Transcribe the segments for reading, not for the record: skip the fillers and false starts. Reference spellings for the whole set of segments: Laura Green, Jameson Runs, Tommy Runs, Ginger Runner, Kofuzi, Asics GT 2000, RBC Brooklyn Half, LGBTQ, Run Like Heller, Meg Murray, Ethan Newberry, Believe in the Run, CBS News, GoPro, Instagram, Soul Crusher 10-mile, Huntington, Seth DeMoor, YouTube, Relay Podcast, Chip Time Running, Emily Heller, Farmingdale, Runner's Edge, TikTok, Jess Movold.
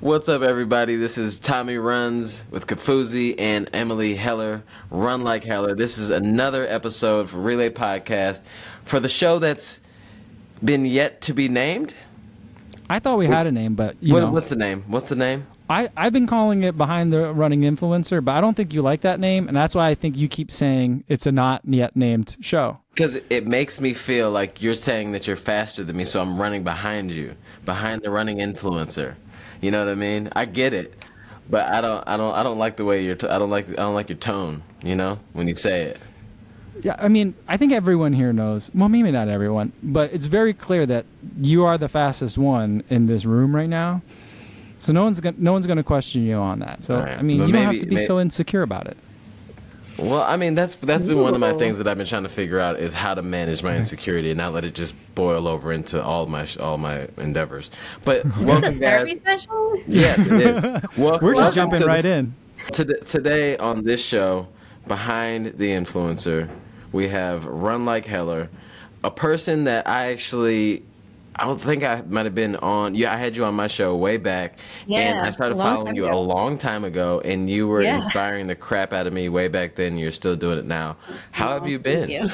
What's up, everybody? This is Tommy Runs with Kofuzi and Emily Heller, Run Like Heller. This is another episode for Relay Podcast for the show that's been yet to be named. I thought we had a name, but you know. What's the name? What's the name? I've been calling it Behind the Running Influencer, but I don't think you like that name, and that's why I think you keep saying it's a not yet named show. Because it makes me feel like you're saying that you're faster than me, so I'm running behind you, Behind the Running Influencer. You know what I mean? I get it, but I don't like the way I don't like your tone. You know, when you say it. Yeah, I mean, I think everyone here knows. Well, maybe not everyone, but it's very clear that you are the fastest one in this room right now. So no one's gonna question you on that. So right. I mean, but you don't have to be so insecure about it. Well, I mean, that's been one of my things that I've been trying to figure out is how to manage my insecurity and not let it just boil over into all my endeavors. But is this a therapy session? Yes, it is. We're just jumping right in. Today on this show, Behind the Influencer, we have Run Like Heller, a person that I might have been on. Yeah, I had you on my show way back, and I started following you a long time ago, and you were inspiring the crap out of me way back then. You're still doing it now. How have you been? You.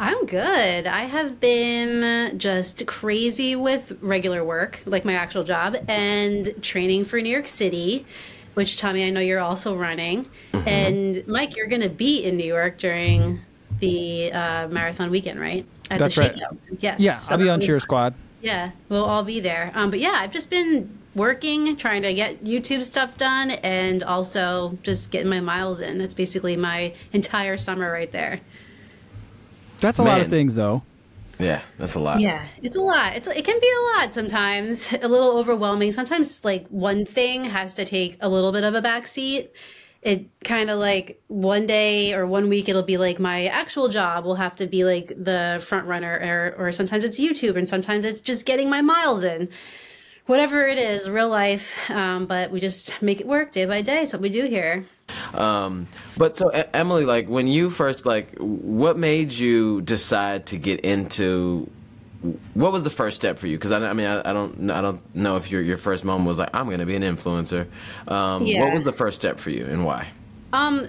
I'm good. I have been just crazy with regular work, like my actual job, and training for New York City, which, Tommy, I know you're also running. Mm-hmm. And, Mike, you're going to be in New York during the marathon weekend, right? At That's the right. Shakeout. Yes. Yeah, so I'll be on Cheer Squad. Yeah, we'll all be there. But yeah, I've just been working, trying to get YouTube stuff done, and also just getting my miles in. That's basically my entire summer right there. That's a lot of things, though. Yeah, that's a lot. Yeah, it's a lot. It can be a lot sometimes, a little overwhelming. Sometimes, like, one thing has to take a little bit of a backseat. It kind of like one day or 1 week, it'll be like my actual job will have to be like the front runner, or sometimes it's YouTube, and sometimes it's just getting my miles in. Whatever it is, real life, but we just make it work day by day. It's what we do here. But so, Emily, like when you first, like, what made you decide to get into? What was the first step for you? Because I don't know if your first moment was like, I'm going to be an influencer. What was the first step for you, and why?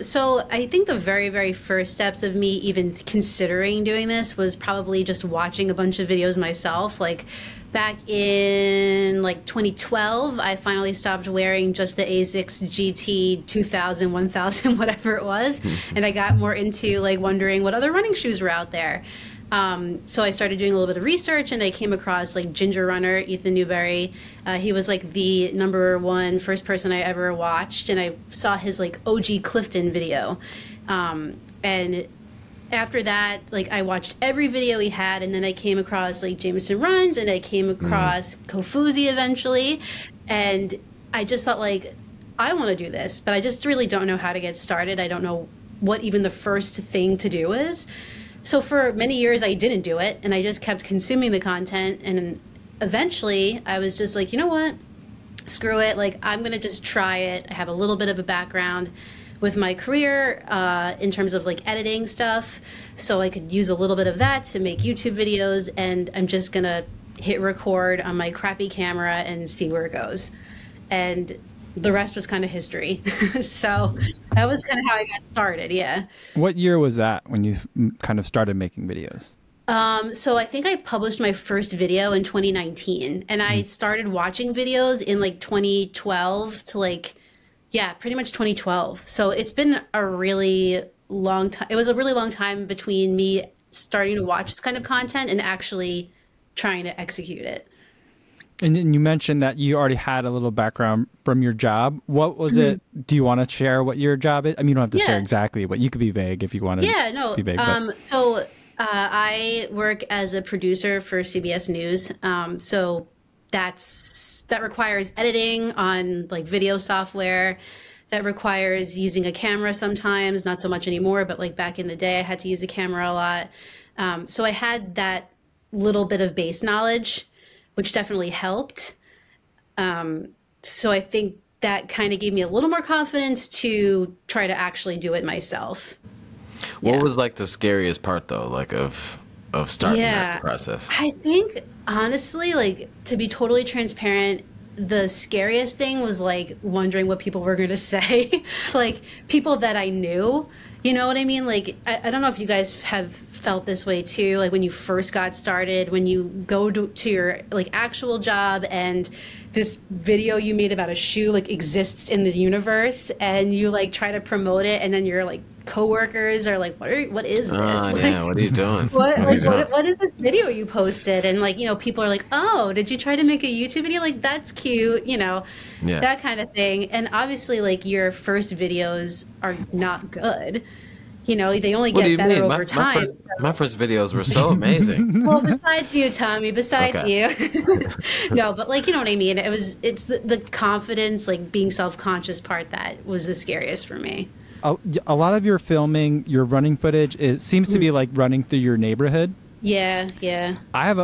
So I think the very, very first steps of me even considering doing this was probably just watching a bunch of videos myself. Like back in like 2012, I finally stopped wearing just the Asics GT 2000, 1000, whatever it was, and I got more into like wondering what other running shoes were out there. So I started doing a little bit of research, and I came across like Ginger Runner, Ethan Newberry. He was like the #1 first person I ever watched, and I saw his like OG Clifton video. And after that, like I watched every video he had, and then I came across like Jameson Runs, and I came across Kofuzi eventually, and I just thought like, I want to do this, but I just really don't know how to get started. I don't know what even the first thing to do is. So for many years, I didn't do it, and I just kept consuming the content, and eventually, I was just like, you know what? Screw it. Like, I'm going to just try it. I have a little bit of a background with my career in terms of, like, editing stuff, so I could use a little bit of that to make YouTube videos, and I'm just going to hit record on my crappy camera and see where it goes. And the rest was kind of history. So that was kind of how I got started. Yeah. What year was that when you kind of started making videos? So I think I published my first video in 2019, and I started watching videos in like 2012 to like, yeah, pretty much 2012. So it's been a really long time. It was a really long time between me starting to watch this kind of content and actually trying to execute it. And then you mentioned that you already had a little background from your job. What was it? Do you want to share what your job is? I mean, you don't have to share exactly, but you could be vague if you want to be vague. I work as a producer for CBS News. So that requires editing on like video software. That requires using a camera sometimes, not so much anymore, but like back in the day, I had to use a camera a lot. So I had that little bit of base knowledge, which definitely helped. So I think that kind of gave me a little more confidence to try to actually do it myself. What was like the scariest part though, like of starting that process? I think honestly, like to be totally transparent, the scariest thing was like wondering what people were going to say, like people that I knew, you know what I mean? Like, I don't know if you guys have felt this way too, like when you first got started, when you go to your like actual job and this video you made about a shoe like exists in the universe and you like try to promote it and then you're like, coworkers are like, what is this? Yeah, what are you doing? What is this video you posted? And like, you know, people are like, oh, did you try to make a YouTube video? Like, that's cute, you know, yeah. That kind of thing. And obviously, like your first videos are not good. You know, they only get better over time. My first videos were so amazing. Well, besides you, Tommy, you. No, but like, you know what I mean? It's the confidence, like being self-conscious part that was the scariest for me. A lot of your filming, your running footage, it seems to be like running through your neighborhood. Yeah. I have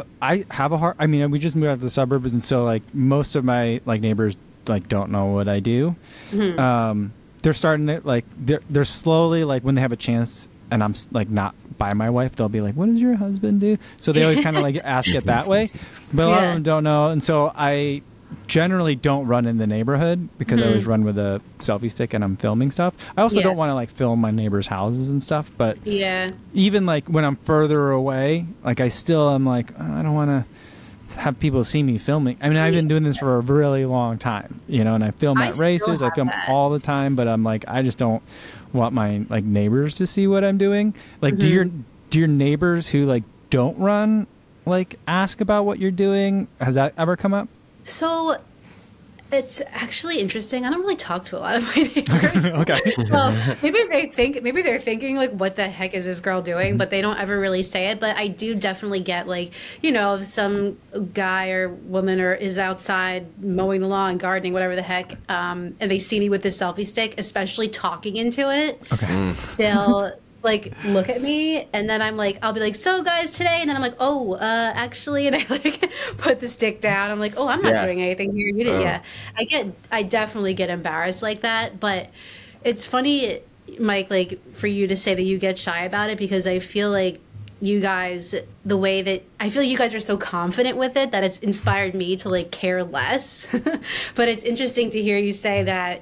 a hard. I mean, we just moved out to the suburbs, and so like most of my like neighbors like don't know what I do. Mm-hmm. They're starting to like they're slowly like when they have a chance, and I'm like not by my wife, they'll be like, "What does your husband do?" So they always kind of like ask it that way, but a lot of them don't know, and so I generally don't run in the neighborhood because I always run with a selfie stick and I'm filming stuff. I also don't want to like film my neighbors' houses and stuff, but even like when I'm further away, like I still am like, oh, I don't want to have people see me filming. I mean, I've been doing this for a really long time, you know, and I film at races, I film all the time, but I'm like, I just don't want my like neighbors to see what I'm doing. Like, do your neighbors who like don't run like ask about what you're doing? Has that ever come up? So it's actually interesting. I don't really talk to a lot of my neighbors. Okay. Well, maybe they're thinking like, what the heck is this girl doing? But they don't ever really say it. But I do definitely get like, you know, if some guy or woman or is outside mowing the lawn, gardening, whatever the heck, and they see me with this selfie stick, especially talking into it. Okay. They'll like look at me, and then I'm like, I'll be like, so guys, today, and then I'm like, oh, actually, and I like put the stick down. I'm like, oh, I'm not doing anything here. You didn't, I definitely get embarrassed like that. But it's funny, Mike, like for you to say that you get shy about it, because I feel like you guys, the way that I feel you guys are so confident with it, that it's inspired me to like care less. But it's interesting to hear you say that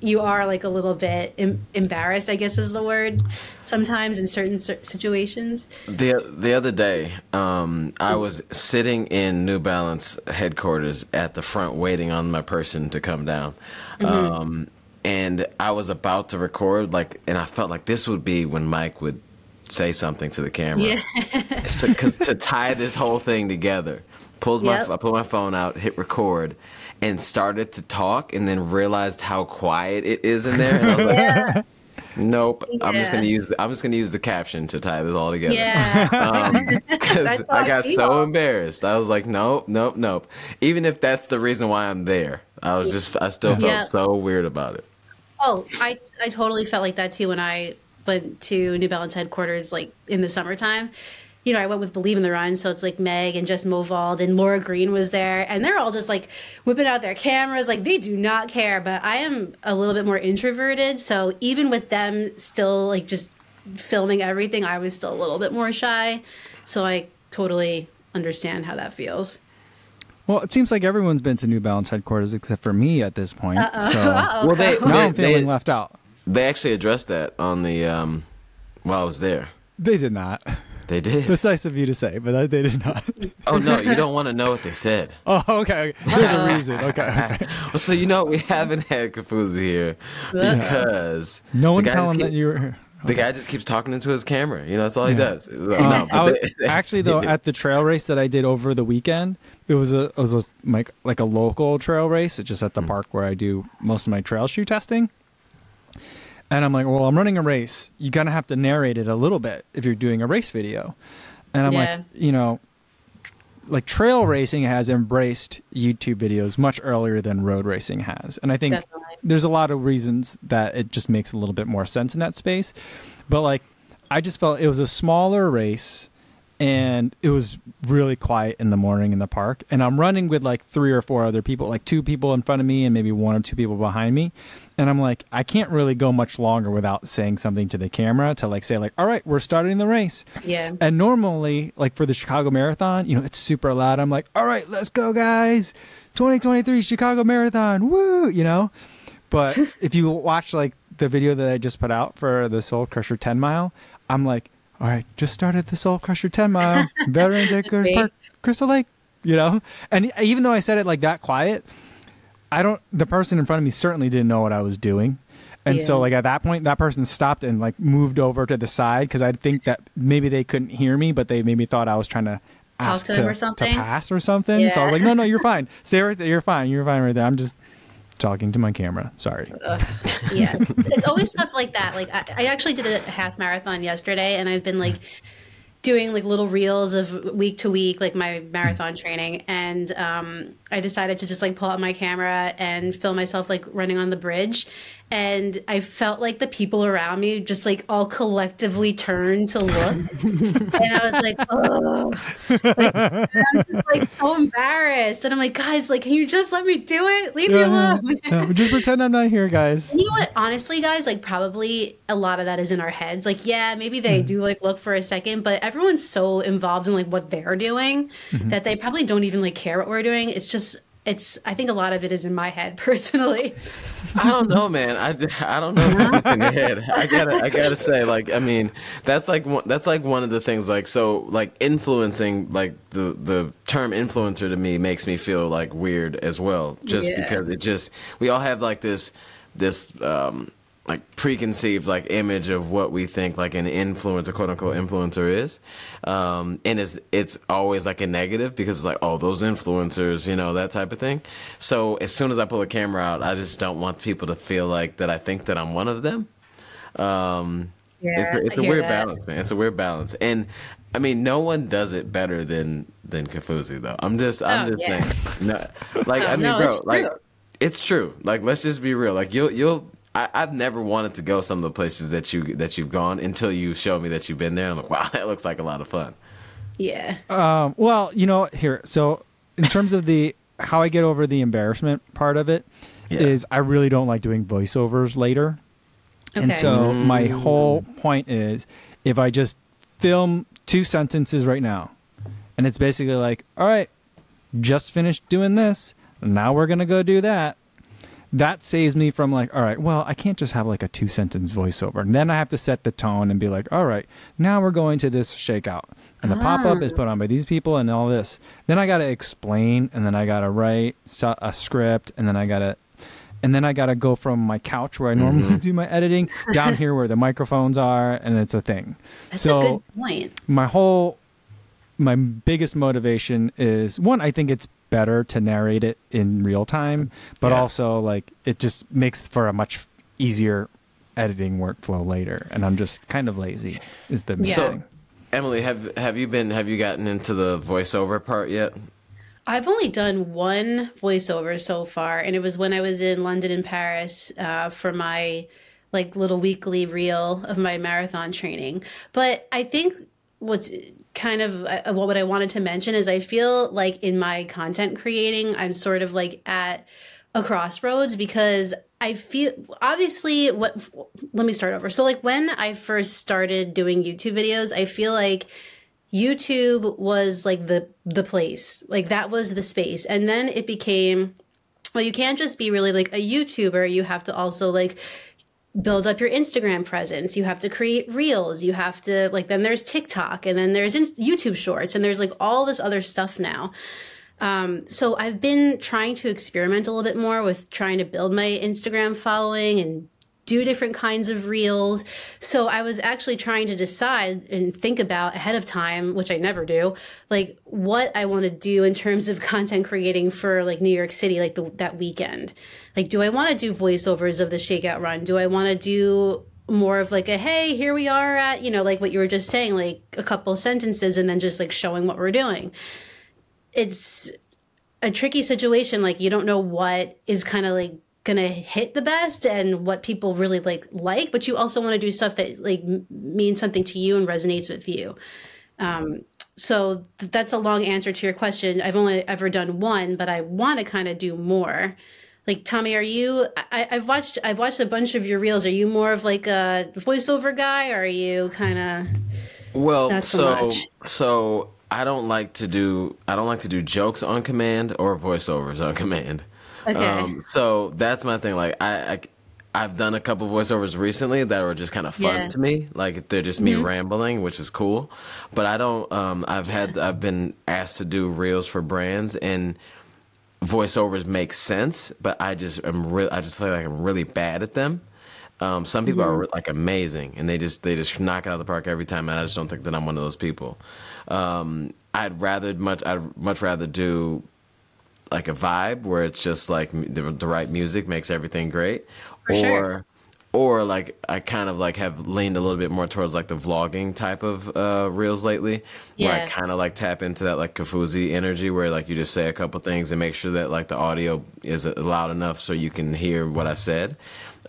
you are like a little bit embarrassed, I guess is the word, sometimes in certain situations. The other day, I was sitting in New Balance headquarters at the front waiting on my person to come down. And I was about to record, like, and I felt like this would be when Mike would say something to the camera. Yeah. to tie this whole thing together. I pulled my phone out, hit record, and started to talk, and then realized how quiet it is in there. And I was like, nope. Yeah. I'm just gonna use the caption to tie this all together. Yeah. I got so embarrassed. I was like, nope. Even if that's the reason why I'm there, I still felt so weird about it. Oh, I totally felt like that too when I went to New Balance headquarters, like in the summertime. You know, I went with Believe in the Run, so it's like Meg and Jess Movold and Laura Green was there, and they're all just like whipping out their cameras, like they do not care. But I am a little bit more introverted, so even with them still like just filming everything, I was still a little bit more shy. So I totally understand how that feels. Well, it seems like everyone's been to New Balance headquarters except for me at this point. So well, now I'm feeling left out. They actually addressed that on the while I was there. They did not. They did. That's nice of you to say, but they did not. Oh, no, you don't want to know what they said. Oh, okay. There's a reason. Okay. Well, so, you know, we haven't had Kofuzi here because... No one tell him that you were here. Okay. The guy just keeps talking into his camera. You know, that's all he does. Like, actually, though, at the trail race that I did over the weekend, it was a local trail race. It's just at the park where I do most of my trail shoe testing. And I'm like, well, I'm running a race. You're going to have to narrate it a little bit if you're doing a race video. And I'm like, you know, like trail racing has embraced YouTube videos much earlier than road racing has. And I think there's a lot of reasons that it just makes a little bit more sense in that space. But like, I just felt it was a smaller race. and it was really quiet in the morning in the park. And I'm running with like three or four other people, like two people in front of me and maybe one or two people behind me. And I'm like, I can't really go much longer without saying something to the camera to like say like, all right, we're starting the race. Yeah. And normally like for the Chicago Marathon, you know, it's super loud. I'm like, all right, let's go guys. 2023 Chicago Marathon. Woo. You know, but if you watch like the video that I just put out for the Soul Crusher 10-mile, I'm like, all right, just started the Soul Crusher 10-mile, Veterans Acres Park, Crystal Lake, you know? And even though I said it like that quiet, the person in front of me certainly didn't know what I was doing. And so like at that point, that person stopped and like moved over to the side because I think that maybe they couldn't hear me, but they maybe thought I was trying to ask to pass or something. Yeah. So I was like, no, you're fine. Stay right there. You're fine. You're fine right there. I'm just talking to my camera. Sorry. Yeah. It's always stuff like that. Like I actually did a half marathon yesterday and I've been like doing like little reels of week to week, like my marathon training. And I decided to just like pull out my camera and film myself like running on the bridge. And I felt like the people around me just like all collectively turned to look. And I was like, oh, like, I'm just like so embarrassed. And I'm like, guys, like, can you just let me do it? Leave me alone. Yeah, just pretend I'm not here, guys. You know what? Honestly, guys, like probably a lot of that is in our heads. Like, yeah, maybe they do like look for a second, but everyone's so involved in like what they're doing that they probably don't even like care what we're doing. It's just, I think a lot of it is in my head personally. I don't know, man. I don't know what's in your head. I gotta say, like, I mean, that's like one of the things, like, so like influencing, like the term influencer to me makes me feel like weird as well, just because it just, we all have like this like preconceived like image of what we think like an influencer, quote unquote influencer is. And it's always like a negative because it's like, oh, those influencers, you know, that type of thing. So as soon as I pull a camera out, I just don't want people to feel like that I think that I'm one of them. It's a weird balance, man. It's a weird balance. And I mean, no one does it better than Kofuzi though. I'm just saying, no, like, I mean, bro, it's like true. It's true. Like, let's just be real. Like I've never wanted to go some of the places that you've gone until you show me that you've been there. I'm like, wow, that looks like a lot of fun. Yeah. Well, you know, here. So in terms of how I get over the embarrassment part of it is I really don't like doing voiceovers later. Okay. And so my whole point is if I just film two sentences right now and it's basically like, all right, just finished doing this. Now we're going to go do that. That saves me from like, all right, well, I can't just have like a 2-sentence voiceover. And then I have to set the tone and be like, all right, now we're going to this shakeout. And the pop-up is put on by these people and all this. Then I got to explain, and then I got to write a script, and then I got to go from my couch where I normally do my editing down here where the microphones are, and it's a thing. That's a good point. My biggest motivation is, one, I think it's better to narrate it in real time, but also like it just makes for a much easier editing workflow later. And I'm just kind of lazy is the thing. Emily, have you gotten into the voiceover part yet? I've only done one voiceover so far, and it was when I was in London and Paris for my like little weekly reel of my marathon training. But I think what I wanted to mention is I feel like in my content creating, I'm sort of like at a crossroads because I feel obviously let me start over. So like when I first started doing YouTube videos, I feel like YouTube was like the place, like that was the space. And then it became, well, you can't just be really like a YouTuber. You have to also like build up your Instagram presence. You have to create reels. You have to like, then there's TikTok and then there's YouTube shorts and there's like all this other stuff now. So I've been trying to experiment a little bit more with trying to build my Instagram following and do different kinds of reels. So I was actually trying to decide and think about ahead of time, which I never do, like what I want to do in terms of content creating for like New York City, like that weekend. Like, do I want to do voiceovers of the shakeout run? Do I want to do more of like a, hey, here we are at, you know, like what you were just saying, like a couple sentences and then just like showing what we're doing. It's a tricky situation. Like you don't know what is kind of like gonna hit the best and what people really like, but you also want to do stuff that like means something to you and resonates with you. So that's a long answer to your question. I've only ever done one, but I want to kind of do more. Like, Tommy, are you, I've watched a bunch of your reels. Are you more of like a voiceover guy, or are you kind of, well, not so much? So I don't like to do jokes on command or voiceovers on command. Okay. So that's my thing. Like, I've done a couple voiceovers recently that were just kind of fun to me. Like, they're just me rambling, which is cool. But I don't, I've been asked to do reels for brands, and voiceovers make sense, but I just feel like I'm really bad at them. Some people are like amazing, and they just knock it out of the park every time, and I just don't think that I'm one of those people. I'd much rather do like a vibe where it's just like the right music makes everything great, or like I kind of like have leaned a little bit more towards like the vlogging type of reels lately, where I kind of like tap into that like Kofuzi energy, where like you just say a couple things and make sure that like the audio is loud enough so you can hear what I said,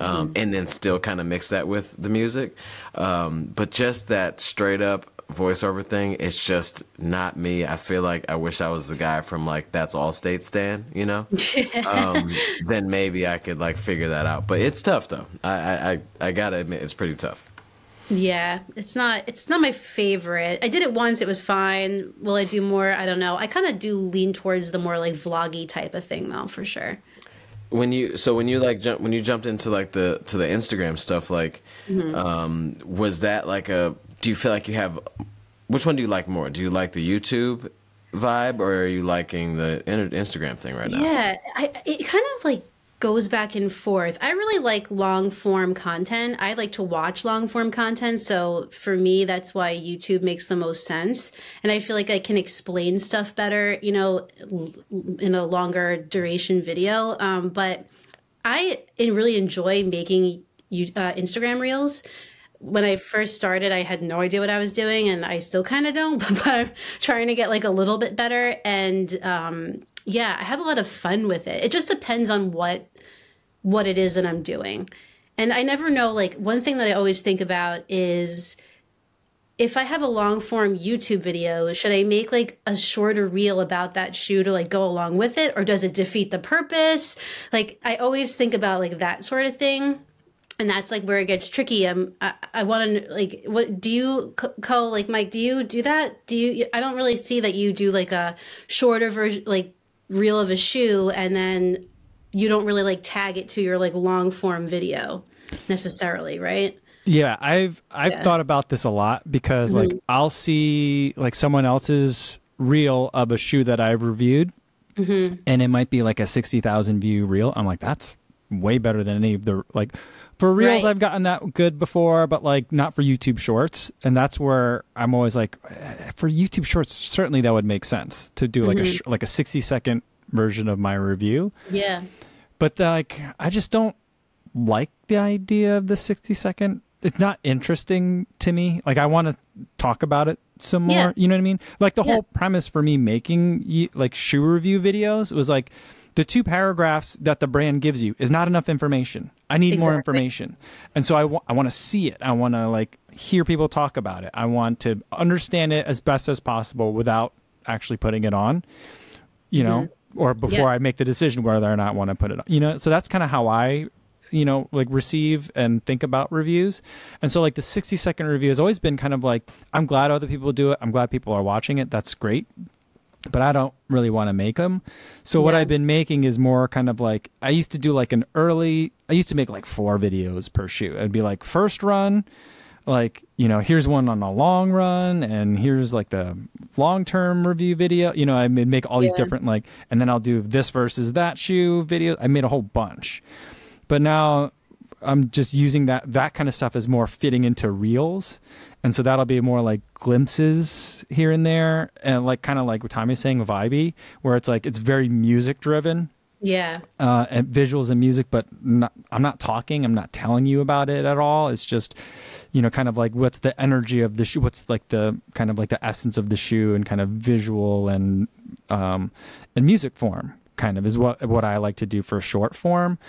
and then still kind of mix that with the music. But just that straight up voiceover thing, it's just not me. I feel like I wish I was the guy from like That's All State Stan, you know. Then maybe I could like figure that out. But it's tough though. I gotta admit, it's pretty tough. Yeah, it's not my favorite. I did it once, it was fine. Will I do more? I don't know. I kind of do lean towards the more like vloggy type of thing though, for sure. When you jumped into like to the Instagram stuff, like was that like a, do you feel like you have, which one do you like more? Do you like the YouTube vibe, or are you liking the Instagram thing right now? Yeah, it kind of like goes back and forth. I really like long form content. I like to watch long form content. So for me, that's why YouTube makes the most sense. And I feel like I can explain stuff better, you know, in a longer duration video. But I really enjoy making Instagram reels. When I first started, I had no idea what I was doing, and I still kind of don't, but I'm trying to get like a little bit better. And I have a lot of fun with it. It just depends on what it is that I'm doing. And I never know, like, one thing that I always think about is, if I have a long form YouTube video, should I make like a shorter reel about that shoe to like go along with it, or does it defeat the purpose? Like, I always think about like that sort of thing. And that's like where it gets tricky. I want to, like, what do you, Ko, like, Mike, do you do that? I don't really see that you do like a shorter version, like reel of a shoe, and then you don't really like tag it to your like long form video necessarily, right? Yeah, I've thought about this a lot, because like I'll see like someone else's reel of a shoe that I've reviewed, and it might be like a 60,000 view reel. I'm like, that's way better than any of the, like, for reels, I've gotten that good before, but like not for YouTube shorts. And that's where I'm always like, for YouTube shorts, certainly that would make sense to do like a 60-second version of my review. Yeah. But like, I just don't like the idea of the 60-second. It's not interesting to me. Like, I want to talk about it some more. Yeah. You know what I mean? Like, the whole premise for me making like shoe review videos was like, the 2 paragraphs that the brand gives you is not enough information. I need more information. And so I want to see it. I want to like hear people talk about it. I want to understand it as best as possible without actually putting it on, you know, or before I make the decision whether or not I want to put it on, you know? So that's kind of how I, you know, like receive and think about reviews. And so like the 60-second review has always been kind of like, I'm glad other people do it. I'm glad people are watching it. That's great. But I don't really want to make them. So what I've been making is more kind of like, I used to do like I used to make like 4 videos per shoe. It'd be like first run, like, you know, here's one on a long run, and here's like the long-term review video. You know, I would make all these different like, and then I'll do this versus that shoe video. I made a whole bunch. But now I'm just using that kind of stuff as more fitting into reels. And so that'll be more like glimpses here and there. And like, kind of like what Tommy's saying, vibey, where it's like, it's very music driven. Yeah. And visuals and music, but I'm not talking. I'm not telling you about it at all. It's just, you know, kind of like what's the energy of the shoe, what's like the kind of like the essence of the shoe, and kind of visual and music form kind of is what I like to do for short form.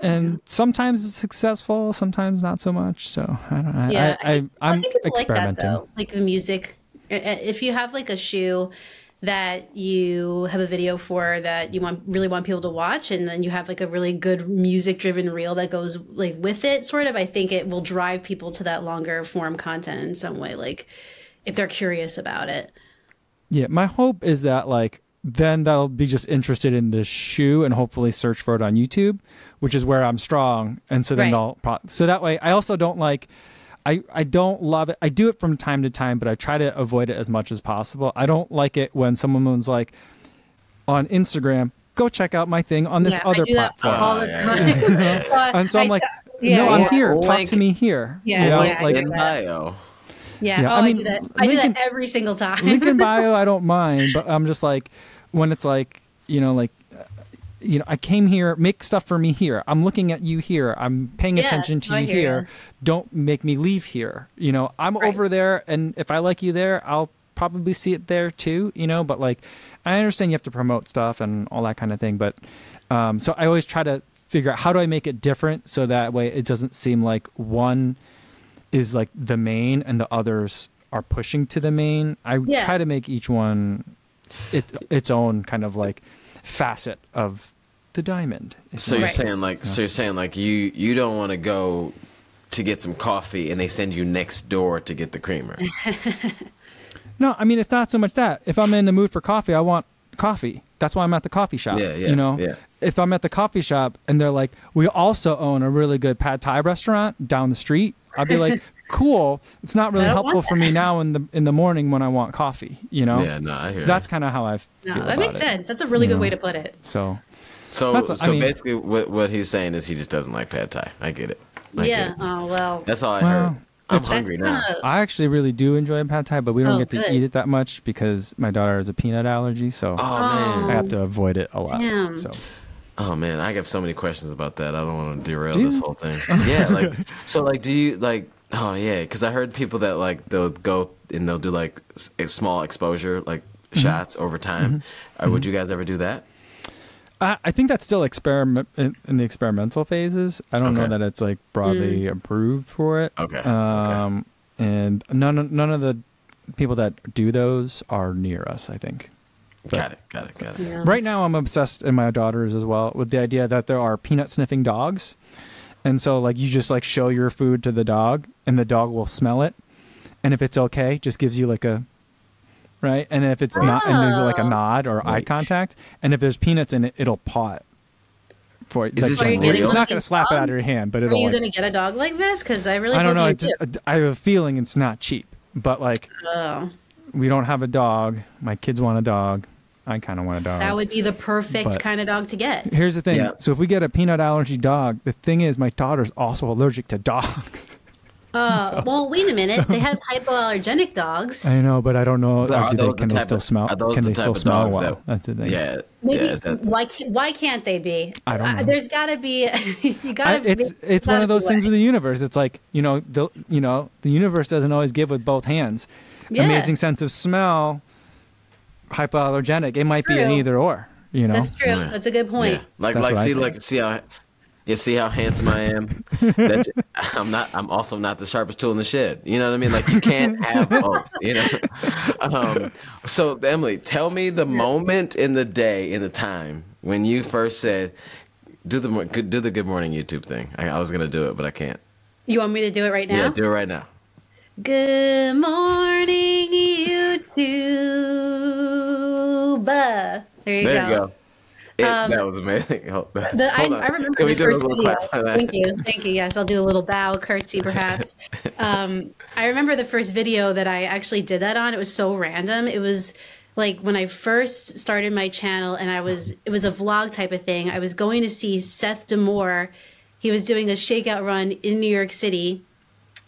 And sometimes it's successful, sometimes not so much. So I don't know. Yeah, I think people experimenting. Like the music If you have like a shoe that you have a video for that you really want people to watch, and then you have like a really good music driven reel that goes like with it, sort of, I think it will drive people to that longer form content in some way, like if they're curious about it. Yeah, my hope is that like then that'll be just interested in the shoe and hopefully search for it on YouTube, which is where I'm strong. And so then they'll so that way I also don't like, I don't love it. I do it from time to time, but I try to avoid it as much as possible. I don't like it when someone's like on Instagram, go check out my thing on this other platform. All the time. And so I'm like, no, I'm here. Talk to me here. Yeah. You know, like in bio. Yeah. Oh, I mean, I do that. I do that every single time. Link in bio, I don't mind, but I'm just like, when it's like, you know, I came here, make stuff for me here. I'm looking at you here. I'm paying attention to you here. Don't make me leave here. You know, I'm over there, and if I like you there, I'll probably see it there too, you know, but like, I understand you have to promote stuff and all that kind of thing. But, so I always try to figure out how do I make it different so that way it doesn't seem like one is like the main and the others are pushing to the main. I try to make each one its own kind of like facet of the diamond. So you're saying like, you don't want to go to get some coffee and they send you next door to get the creamer. No, I mean, it's not so much that if I'm in the mood for coffee, I want coffee. That's why I'm at the coffee shop. You know, if I'm at the coffee shop and they're like, we also own a really good pad thai restaurant down the street, I'd be like, cool. It's not really helpful for me now in the morning when I want coffee, you know? Yeah, no, I hear so that's kind of how I feel about it. That makes sense. That's a really good way to put it. So basically what he's saying is he just doesn't like pad thai. I get it. Oh, well. That's all I heard. I'm hungry now. I actually really do enjoy pad thai, but we don't get to eat it that much because my daughter has a peanut allergy, so I have to avoid it a lot. Damn. So. Oh man, I have so many questions about that. I don't want to derail this whole thing. Yeah, like so, like, do you like? Oh yeah, because I heard people that like they'll go and they'll do like a small exposure like shots over time. Would you guys ever do that? I think that's still in the experimental phases. I don't know that it's like broadly approved for it. Okay. And none of the people that do those are near us, I think. But got it. Yeah. Right now I'm obsessed, and my daughter is as well, with the idea that there are peanut sniffing dogs. And so like you just like show your food to the dog and the dog will smell it. And if it's okay, just gives you like a, and if it's not, and maybe like a nod or eye contact. And if there's peanuts in it, it'll paw it. For it. It's not going to slap it out of your hand, but it'll. Are you going to get a dog like this? Because I don't know. I have a feeling it's not cheap, but like we don't have a dog. My kids want a dog. I kind of want a dog. That would be the perfect kind of dog to get. Here's the thing. Yeah. So if we get a peanut allergy dog, the thing is my daughter's also allergic to dogs. Well, wait a minute. So, they have hypoallergenic dogs. I know, but I don't know. Can they still smell well? That's the thing. Yeah. Why can't they be? I don't know. There's got to be. It's one of those things with the universe. It's like, the universe doesn't always give with both hands. Yeah. Amazing sense of smell. Hypoallergenic. It might be an either or, you know. That's true. Yeah. That's a good point. Yeah. See how handsome I am. I'm also not the sharpest tool in the shed. You know what I mean? Like you can't have both. You know. So Emily, tell me the moment in the day, in the time when you first said, "Do the Good Morning YouTube thing." I was gonna do it, but I can't. You want me to do it right now? Yeah, do it right now. Good morning, YouTube. There you go. That was amazing. I remember the first video. Thank you. Yes, I'll do a little bow, curtsy perhaps. I remember the first video that I actually did that on. It was so random. It was like when I first started my channel, and it was a vlog type of thing. I was going to see Seth DeMoor. He was doing a shakeout run in New York City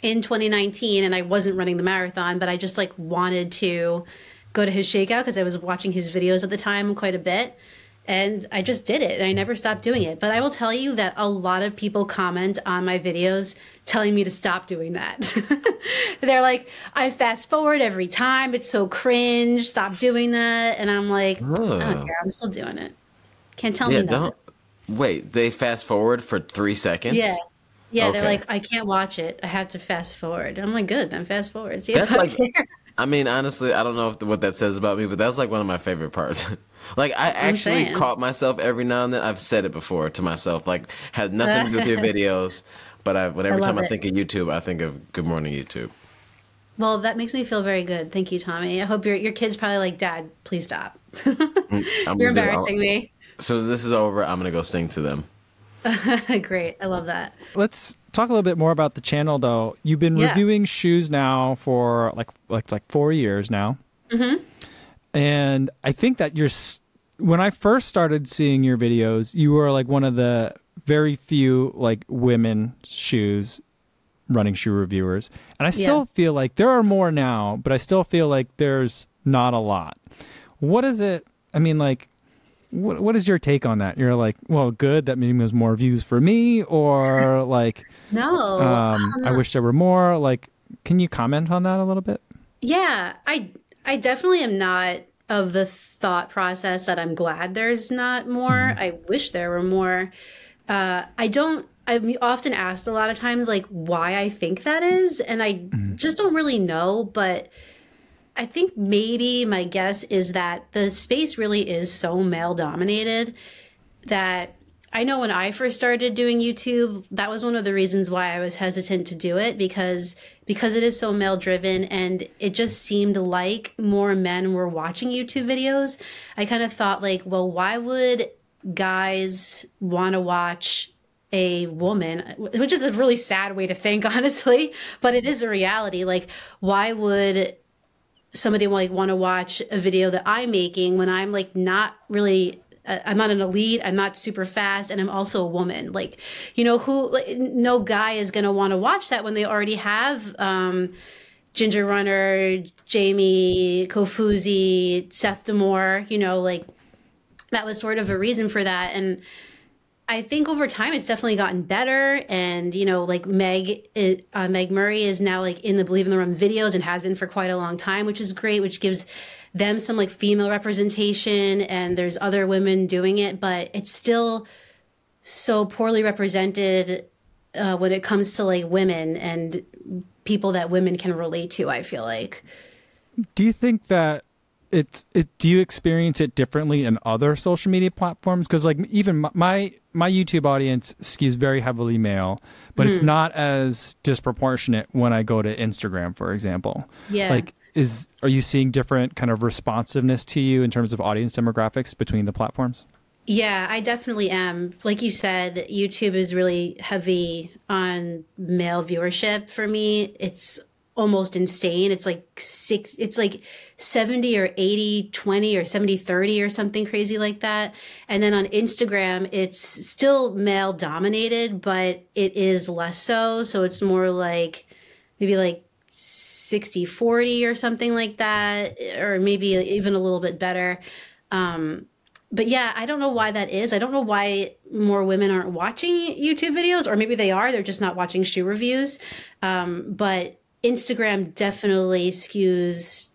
in 2019, and I wasn't running the marathon, but I just like wanted to go to his shakeout because I was watching his videos at the time quite a bit, and I just did it, and I never stopped doing it. But I will tell you that a lot of people comment on my videos telling me to stop doing that. They're like, I fast forward every time, it's so cringe, stop doing that. And I'm like, I don't care, I'm still doing it. Can't tell me that. Wait, they fast forward for 3 seconds? Yeah, okay. They're like, I can't watch it. I have to fast forward. I'm like, good, then fast forward. See if I care. I mean, honestly, I don't know if what that says about me, but that's like one of my favorite parts. Like, I actually caught myself every now and then. I've said it before to myself, like, had nothing to do with your videos, but every time I think of YouTube, I think of Good Morning YouTube. Well, that makes me feel very good. Thank you, Tommy. I hope your kid's probably like, Dad, please stop. You're embarrassing me. So this is over. I'm going to go sing to them. Great. I love that. Let's talk a little bit more about the channel, though. You've been reviewing shoes now for like 4 years now. Mm-hmm. And I think that when I first started seeing your videos, you were like one of the very few like women running shoe reviewers. And I still feel like there are more now, but I still feel like there's not a lot. What is it? I mean, like, what is your take on that? You're like, well, good. That means there's more views for me, or like, no, I wish there were more. Like, can you comment on that a little bit? Yeah, I definitely am not of the thought process that I'm glad there's not more. Mm-hmm. I wish there were more. I'm often asked a lot of times, like, why I think that is. And I just don't really know. But I think maybe my guess is that the space really is so male dominated that I know when I first started doing YouTube, that was one of the reasons why I was hesitant to do it, because it is so male driven, and it just seemed like more men were watching YouTube videos. I kind of thought, like, well, why would guys want to watch a woman, which is a really sad way to think, honestly, but it is a reality. Like, why would somebody like want to watch a video that I'm making when I'm like not really, I'm not an elite, I'm not super fast, and I'm also a woman? Like, you know, no guy is going to want to watch that when they already have Ginger Runner, Jamie, Kofuzi, Seth DeMoor, you know, like that was sort of a reason for that. And I think over time it's definitely gotten better. And, you know, like Meg Murray is now like in the Believe in the Run videos and has been for quite a long time, which is great, which gives them some like female representation, and there's other women doing it, but it's still so poorly represented when it comes to like women and people that women can relate to, I feel like. Do you think that do you experience it differently in other social media platforms? Because like even my YouTube audience skews very heavily male, but it's not as disproportionate when I go to Instagram, for example. Yeah. Like, are you seeing different kind of responsiveness to you in terms of audience demographics between the platforms? Yeah, I definitely am. Like you said, YouTube is really heavy on male viewership for me. It's almost insane. It's like 70 or 80, 20 or 70, 30 or something crazy like that. And then on Instagram, it's still male dominated, but it is less so. So it's more like maybe like 60-40 or something like that, or maybe even a little bit better. But yeah, I don't know why that is. I don't know why more women aren't watching YouTube videos, or maybe they are, they're just not watching shoe reviews. But Instagram definitely skews,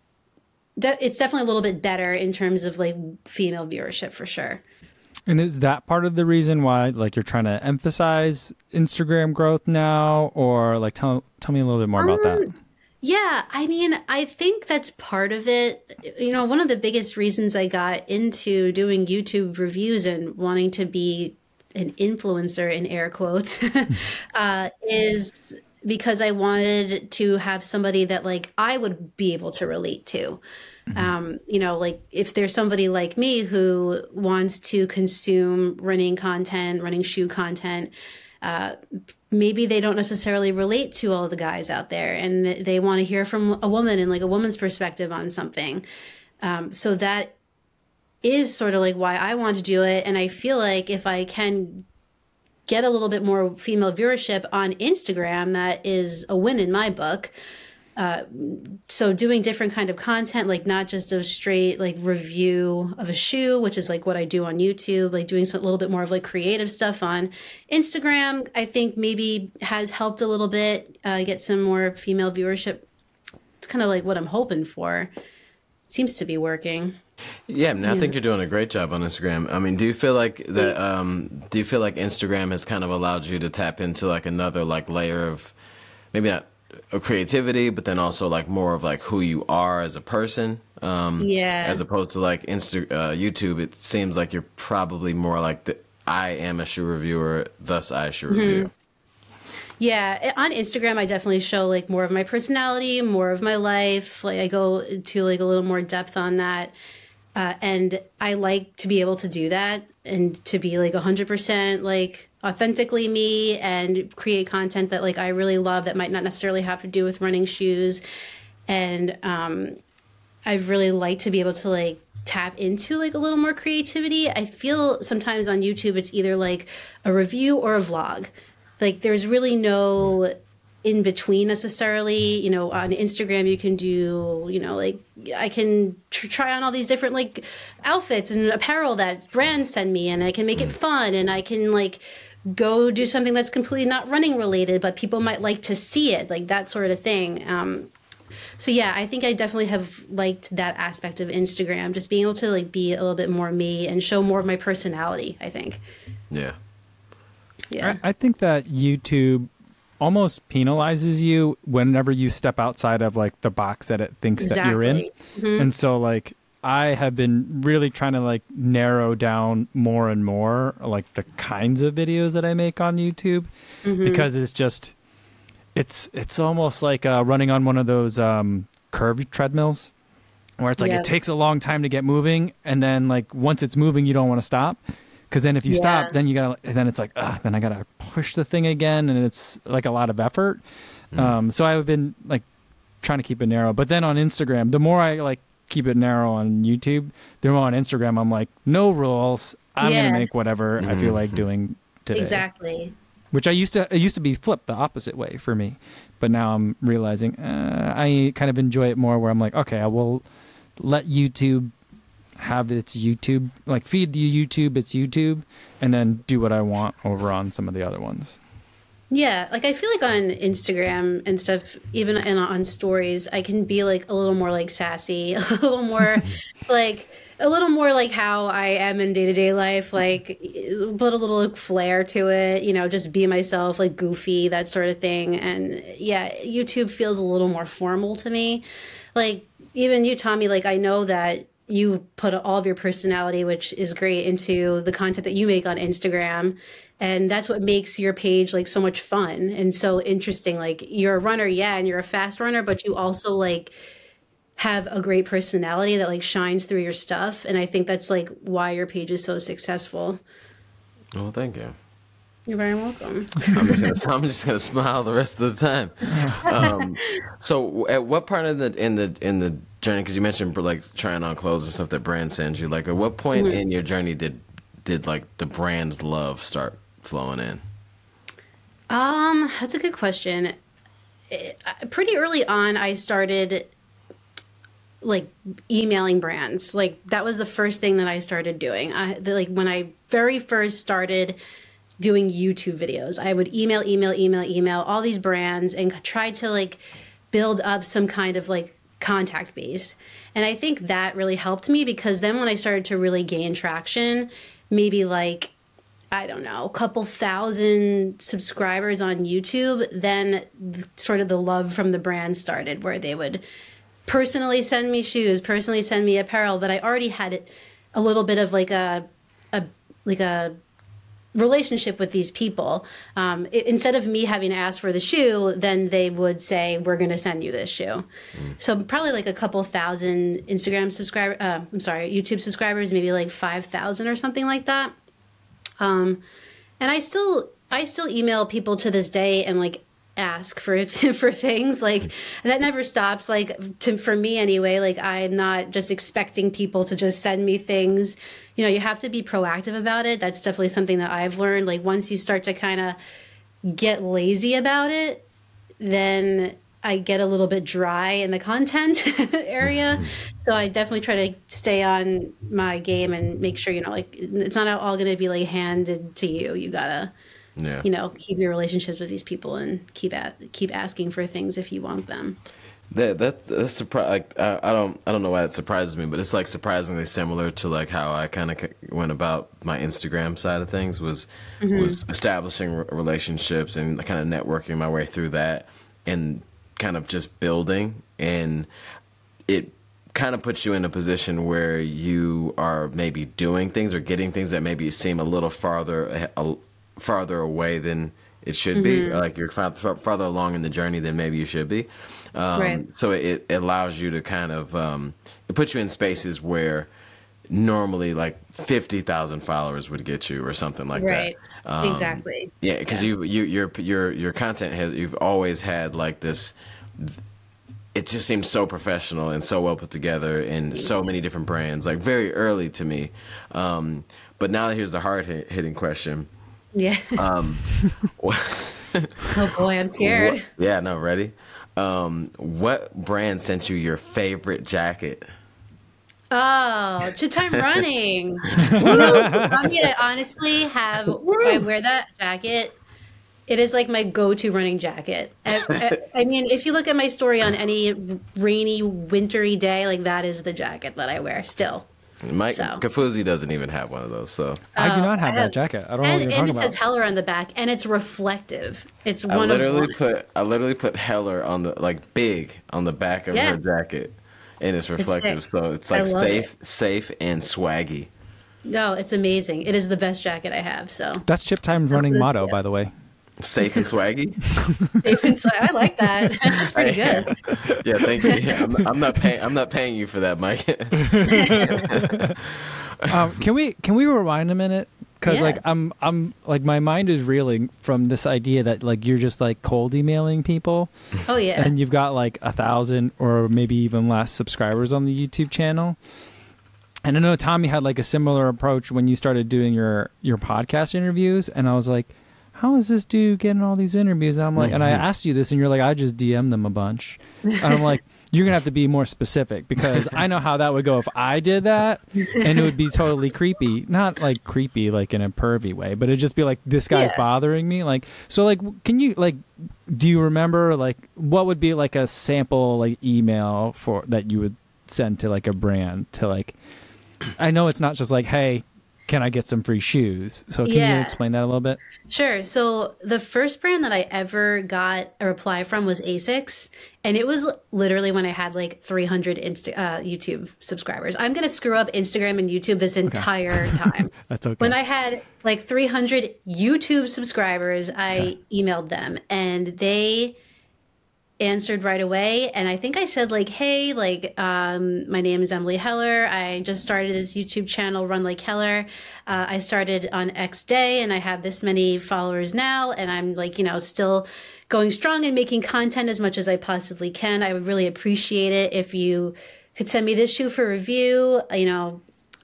it's definitely a little bit better in terms of like female viewership for sure. And is that part of the reason why like you're trying to emphasize Instagram growth now, or like tell me a little bit more about that? Yeah, I mean, I think that's part of it. You know, one of the biggest reasons I got into doing YouTube reviews and wanting to be an influencer in air quotes is because I wanted to have somebody that like I would be able to relate to. You know, like if there's somebody like me who wants to consume running content, running shoe content, maybe they don't necessarily relate to all the guys out there, and they want to hear from a woman and like a woman's perspective on something. So that is sort of like why I want to do it. And I feel like if I can get a little bit more female viewership on Instagram, that is a win in my book. So doing different kind of content, like not just a straight like review of a shoe, which is like what I do on YouTube, like doing a little bit more of like creative stuff on Instagram, I think maybe has helped a little bit get some more female viewership. It's kind of like what I'm hoping for. It seems to be working. Yeah, I think you're doing a great job on Instagram. I mean, do you feel like that? Do you feel like Instagram has kind of allowed you to tap into like another like layer of maybe not creativity, but then also like more of like who you are as a person. As opposed to like YouTube, it seems like you're probably more like I am a shoe reviewer, thus I shoe review. Yeah, on Instagram, I definitely show like more of my personality, more of my life. Like I go to like a little more depth on that. And I like to be able to do that and to be like 100% like authentically me and create content that like I really love that might not necessarily have to do with running shoes. And I've really liked to be able to like tap into like a little more creativity. I feel sometimes on YouTube, it's either like a review or a vlog. Like there's really no in between necessarily, you know. On Instagram you can do, you know, like I can try on all these different like outfits and apparel that brands send me, and I can make it fun, and I can like go do something that's completely not running related, but people might like to see it, like that sort of thing. So yeah, I think I definitely have liked that aspect of Instagram, just being able to like be a little bit more me and show more of my personality, I think. Yeah. I think that YouTube almost penalizes you whenever you step outside of like the box that it thinks that you're in. And so like I have been really trying to like narrow down more and more like the kinds of videos that I make on YouTube, because it's just it's almost like running on one of those curved treadmills where it's like it takes a long time to get moving, and then like once it's moving you don't want to stop. Because then if you stop, then you gotta, and then it's like, then I gotta push the thing again, and it's like a lot of effort. So I've been like trying to keep it narrow. But then on Instagram, the more I like keep it narrow on YouTube, the more on Instagram I'm like, no rules. I'm gonna make whatever I feel like doing today. Exactly. Which it used to be flipped the opposite way for me, but now I'm realizing I kind of enjoy it more. Where I'm like, okay, I will let YouTube have its YouTube, like feed the YouTube its YouTube, and then do what I want over on some of the other ones. Yeah, like I feel like on Instagram and stuff, even and on stories, I can be like a little more like sassy, a little more like how I am in day-to-day life, like put a little flair to it, you know, just be myself, like goofy, that sort of thing. And yeah, YouTube feels a little more formal to me. Like even you, Tommy, like I know that you put all of your personality, which is great, into the content that you make on Instagram. And that's what makes your page like so much fun and so interesting. Like you're a runner, and you're a fast runner, but you also like have a great personality that like shines through your stuff. And I think that's like why your page is so successful. Oh, well, thank you. You're very welcome. I'm just gonna smile the rest of the time. So at what part of the journey, because you mentioned like trying on clothes and stuff that brands send you, like at what point in your journey did like the brand love start flowing in? That's a good question. Pretty early on, I started like emailing brands. Like that was the first thing that I started doing. When I very first started doing YouTube videos, I would email all these brands and try to like build up some kind of like contact base. And I think that really helped me, because then when I started to really gain traction, maybe like, I don't know, a couple thousand subscribers on YouTube, then sort of the love from the brand started, where they would personally send me shoes, personally send me apparel. But I already had a little bit of like a relationship with these people. Instead of me having to ask for the shoe, then they would say, we're going to send you this shoe. So probably like a couple thousand Instagram subscribers, YouTube subscribers, maybe like 5,000 or something like that. And I still email people to this day and like ask for things, like that never stops. Like for me anyway, like I'm not just expecting people to just send me things. You know, you have to be proactive about it. That's definitely something that I've learned. Like once you start to kind of get lazy about it, then I get a little bit dry in the content area. So I definitely try to stay on my game and make sure, you know, like it's not all going to be like handed to you. You gotta, you know, keep your relationships with these people and keep asking for things if you want them. That's like I don't know why it surprises me, but it's like surprisingly similar to like how I kind of went about my Instagram side of things, was establishing relationships and kind of networking my way through that, and kind of just building, and it kind of puts you in a position where you are maybe doing things or getting things that maybe seem a little farther away than it should mm-hmm. be. Like you're farther along in the journey than maybe you should be. Right. So it allows you to kind of, it puts you in spaces where normally like 50,000 followers would get you or something like right. that. Exactly. Yeah. Because your content you've always had like this, it just seems so professional and so well put together and so many different brands, like very early to me. But now here's the hard hitting question. Yeah. Oh boy, I'm scared. Ready? What brand sent you your favorite jacket? Oh, Chip Time Running. I'm gonna honestly have, if I wear that jacket, it is like my go-to running jacket. I mean, if you look at my story on any rainy, wintry day, like that is the jacket that I wear still. Kofuzi doesn't even have one of those, so I do not have that jacket. I don't know what you're talking about. And it says Heller on the back, and it's reflective. It's one of I literally put Heller on the big on the back of her jacket, and it's reflective, so it's like safe and swaggy. No, it's amazing. It is the best jacket I have. So that's Chip Time Running motto, by the way. Safe and swaggy. I like that. That's pretty good. Yeah, thank you. Yeah, I'm not paying you for that, Mike. Can we rewind a minute? Because I'm like my mind is reeling from this idea that like you're just like cold emailing people. Oh yeah. And you've got like 1,000 or maybe even less subscribers on the YouTube channel. And I know Tommy had like a similar approach when you started doing your podcast interviews, and I was like, how is this dude getting all these interviews? And I'm like, and I asked you this, and you're like, I just DM them a bunch. And I'm like, you're gonna have to be more specific, because I know how that would go if I did that, and it would be totally creepy. Not like creepy, like in a pervy way, but it'd just be like, this guy's bothering me. Like, so like, can you like, do you remember like what would be like a sample like email for that you would send to like a brand to like, I know it's not just like, hey, can I get some free shoes? So can you explain that a little bit? Sure. So the first brand that I ever got a reply from was Asics. And it was literally when I had like 300 YouTube subscribers. I'm going to screw up Instagram and YouTube this entire time. That's okay. When I had like 300 YouTube subscribers, I emailed them, and they answered right away. And I think I said like, hey, like, my name is Emily Heller. I just started this YouTube channel, Run Like Heller. I started on X day and I have this many followers now. And I'm like, you know, still going strong and making content as much as I possibly can. I would really appreciate it if you could send me this shoe for review. You know,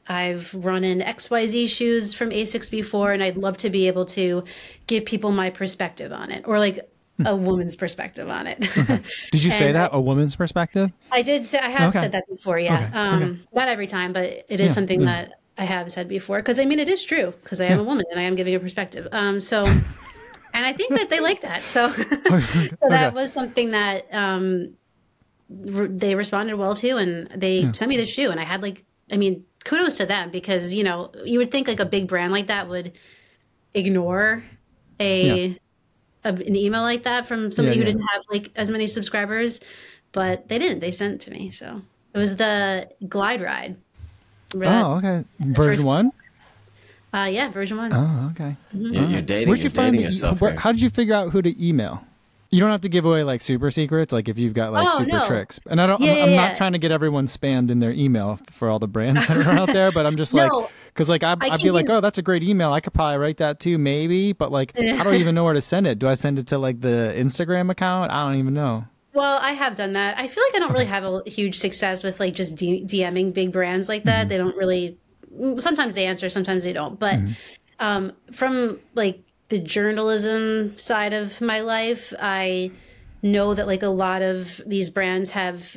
I've run in XYZ shoes from Asics before, and I'd love to be able to give people my perspective on it, or like a woman's perspective on it. Okay. Did you say that? A woman's perspective? I did say, I have said that before. Yeah. Okay. Not every time, but it is something that I have said before. Cause I mean, it is true, cause I am a woman and I am giving a perspective. And I think that they like that. So that was something that, they responded well to, and they sent me the shoe, and I had like, I mean, kudos to them, because, you know, you would think like a big brand like that would ignore an email like that from somebody who didn't have like as many subscribers, but they didn't. They sent it to me. So it was the Glide Ride. Remember that? Version 1? Version 1. Oh, okay. Mm-hmm. You're dating, yourself. How did you figure out who to email? You don't have to give away like super secrets, like if you've got like tricks. And I don't. I'm not trying to get everyone spammed in their email for all the brands that are out there, but I'm just like, because like I'd be like, oh, that's a great email. I could probably write that too, maybe. But like, I don't even know where to send it. Do I send it to like the Instagram account? I don't even know. Well, I have done that. I feel like I don't really have a huge success with like just DMing big brands like that. Mm-hmm. They don't really. Sometimes they answer, sometimes they don't. But from like the journalism side of my life, I know that like a lot of these brands have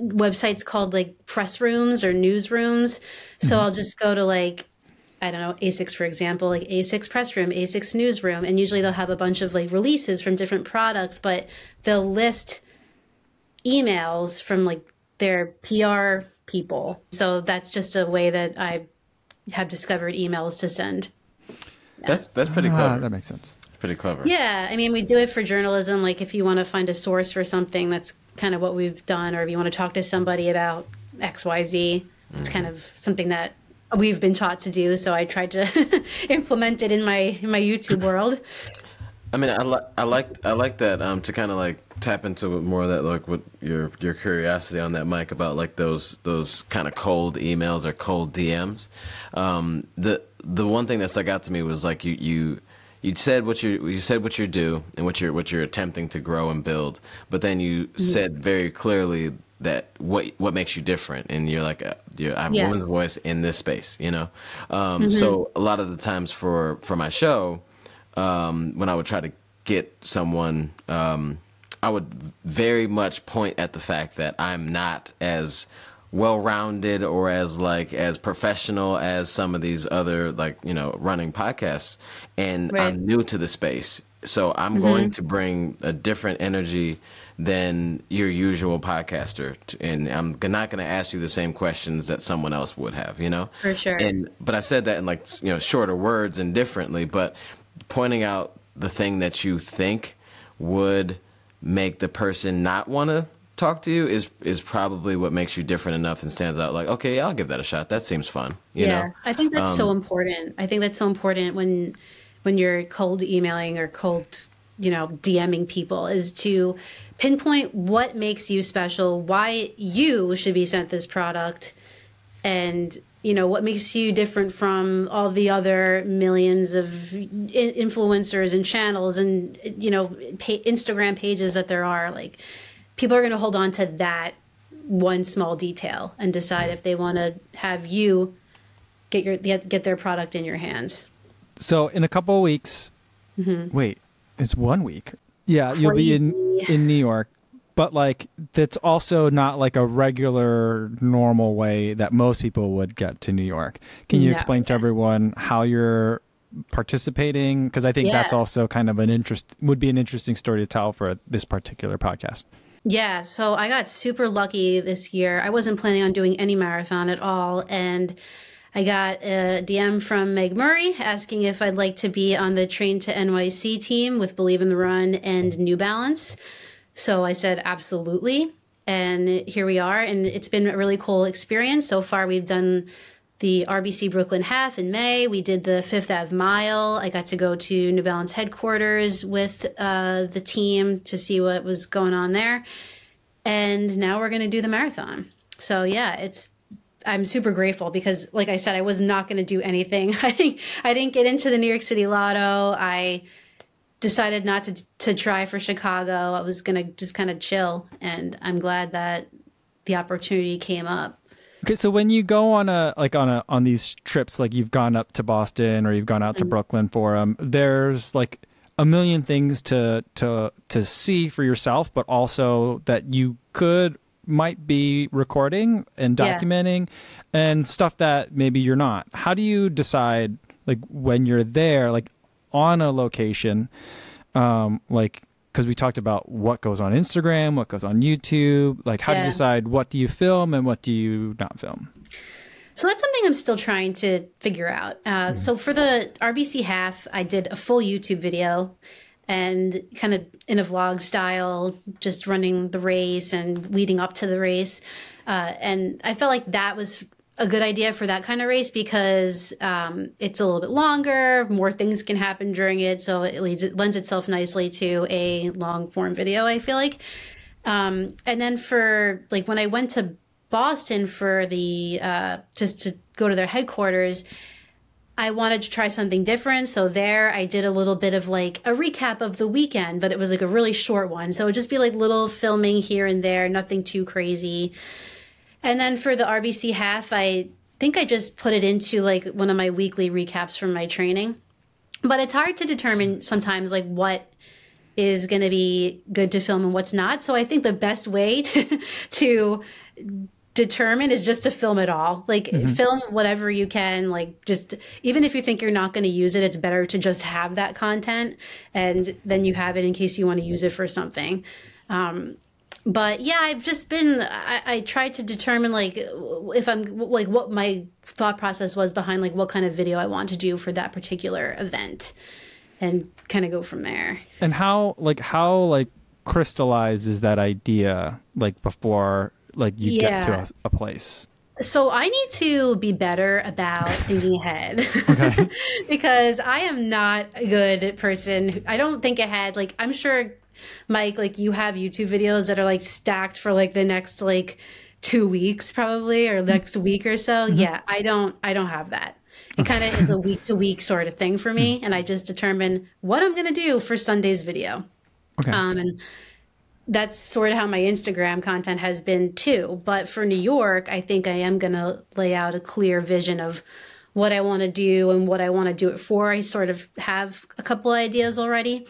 websites called like press rooms or newsrooms. So I'll just go to like, I don't know, Asics, for example, like Asics press room, Asics newsroom. And usually they'll have a bunch of like releases from different products, but they'll list emails from like their PR people. So that's just a way that I have discovered emails to send. No. That's pretty clever. That makes sense. Pretty clever. Yeah, I mean, we do it for journalism. Like, if you want to find a source for something, that's kind of what we've done. Or if you want to talk to somebody about XYZ, it's kind of something that we've been taught to do. So I tried to implement it in my YouTube world. I mean, I like that to kind of like tap into more of that, like with your curiosity on that, Mike, about like those kind of cold emails or cold DMs. The one thing that stuck out to me was like you said what you do and what you're attempting to grow and build, but then you said very clearly that what makes you different, and you're like I have a woman's voice in this space, you know. So a lot of the times for my show. When I would try to get someone, I would very much point at the fact that I'm not as well-rounded or as professional as some of these other, like, you know, running podcasts, and I'm new to the space. So I'm going to bring a different energy than your usual podcaster, and I'm not going to ask you the same questions that someone else would have, you know? For sure. But I said that in, like, you know, shorter words and differently, but pointing out the thing that you think would make the person not want to talk to you is probably what makes you different enough and stands out. Like, okay, I'll give that a shot. That seems fun. You know? I think that's so important. I think that's so important when you're cold emailing or cold, you know, DMing people, is to pinpoint what makes you special, why you should be sent this product, and you know, what makes you different from all the other millions of influencers and channels and, you know, Instagram pages that there are. Like, people are going to hold on to that one small detail and decide if they want to have you get their product in your hands. So in a couple of weeks, wait, it's 1 week. Yeah, you'll be in New York. But like, that's also not like a regular, normal way that most people would get to New York. Can you explain to everyone how you're participating? Because I think that's also kind of would be an interesting story to tell for this particular podcast. Yeah. So I got super lucky this year. I wasn't planning on doing any marathon at all. And I got a DM from Meg Murray asking if I'd like to be on the Train to NYC team with Believe in the Run and New Balance. So I said, absolutely. And here we are. And it's been a really cool experience. So far, we've done the RBC Brooklyn Half in May. We did the Fifth Ave Mile. I got to go to New Balance headquarters with the team to see what was going on there. And now we're going to do the marathon. So yeah, I'm super grateful because, like I said, I was not going to do anything. I didn't get into the New York City Lotto. I decided not to try for Chicago. I was gonna just kind of chill, and I'm glad that the opportunity came up. Okay, so when you go on these trips, like you've gone up to Boston or you've gone out to Brooklyn for them, there's like a million things to see for yourself, but also that you might be recording and documenting and stuff that maybe you're not. How do you decide, like, when you're there, like, on a location, like, because we talked about what goes on Instagram, what goes on YouTube, like, how do you decide what do you film and what do you not film? So that's something I'm still trying to figure out. So for the RBC Half, I did a full YouTube video and kind of in a vlog style, just running the race and leading up to the race. And I felt like that was a good idea for that kind of race because it's a little bit longer, more things can happen during it, so it lends itself nicely to a long form video, I feel like. And then for, like, when I went to Boston for the just to go to their headquarters, I wanted to try something different. So there I did a little bit of like a recap of the weekend, but it was like a really short one, so it would just be like little filming here and there, nothing too crazy. And then for the RBC Half, I think I just put it into like one of my weekly recaps from my training. But it's hard to determine sometimes like what is going to be good to film and what's not. So I think the best way to determine is just to film it all. Like, film whatever you can, like, just even if you think you're not going to use it, it's better to just have that content, and then you have it in case you want to use it for something. But yeah, I've just been, I tried to determine like if I'm like what my thought process was behind like what kind of video I want to do for that particular event and kind of go from there. And how crystallizes that idea like before like you get to a place? So I need to be better about thinking ahead because I am not a good person. I don't think ahead. Like I'm sure, Mike, like you have YouTube videos that are like stacked for like the next like 2 weeks probably or next week or so. Mm-hmm. Yeah, I don't have that. It kind of is a week to week sort of thing for me. And I just determine what I'm going to do for Sunday's video. Okay. And that's sort of how my Instagram content has been too. But for New York, I think I am going to lay out a clear vision of what I want to do and what I want to do it for. I sort of have a couple ideas already.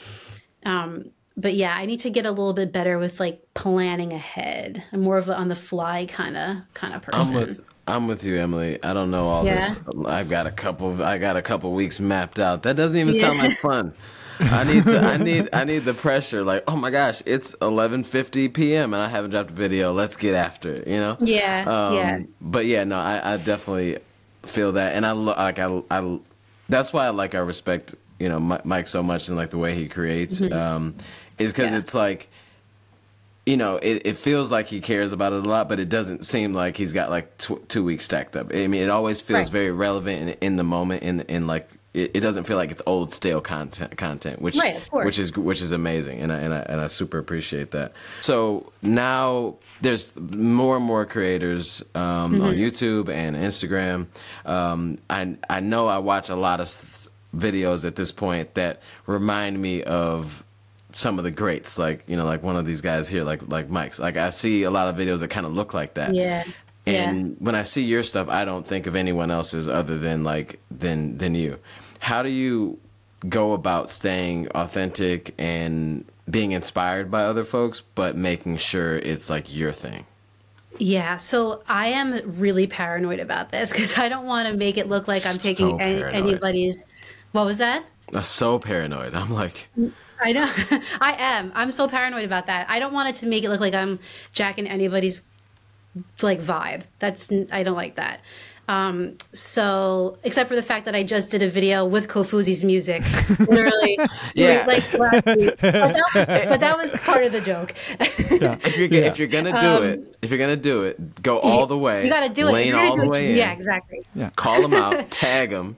But yeah, I need to get a little bit better with like planning ahead. I'm more of an on the fly kind of person. I'm with you, Emily. I don't know all this. I got a couple weeks mapped out. That doesn't even sound like fun. I need the pressure. Like, oh my gosh, it's 11:50 p.m. and I haven't dropped a video. Let's get after it, you know? Yeah. But yeah, no, I definitely feel that, and I that's why I like I respect, you know, Mike so much, and like the way he creates, mm-hmm. Is because it's like, you know, it feels like he cares about it a lot, but it doesn't seem like he's got like 2 weeks stacked up. I mean, it always feels very relevant and in the moment, in like it doesn't feel like it's old stale content, which which is amazing, and I super appreciate that. So now there's more and more creators mm-hmm. on YouTube and Instagram. I know I watch a lot of videos at this point that remind me of some of the greats, like, you know, like one of these guys here, like Mike's. Like I see a lot of videos that kind of look like that. Yeah. And when I see your stuff, I don't think of anyone else's other than than you. How do you go about staying authentic and being inspired by other folks, but making sure it's like your thing? Yeah, so I am really paranoid about this because I don't want to make it look like I'm taking anybody's. What was that? I'm so paranoid. I'm like, I know. I am. I'm so paranoid about that. I don't want it to make it look like I'm jacking anybody's like vibe. I don't like that. So except for the fact that I just did a video with Kofuzi's music, literally, last week. But that was part of the joke. Yeah. If you're gonna do it, go all the way. You gotta do it. Lane all the way in. Yeah, exactly. Yeah. Call them out. Tag them.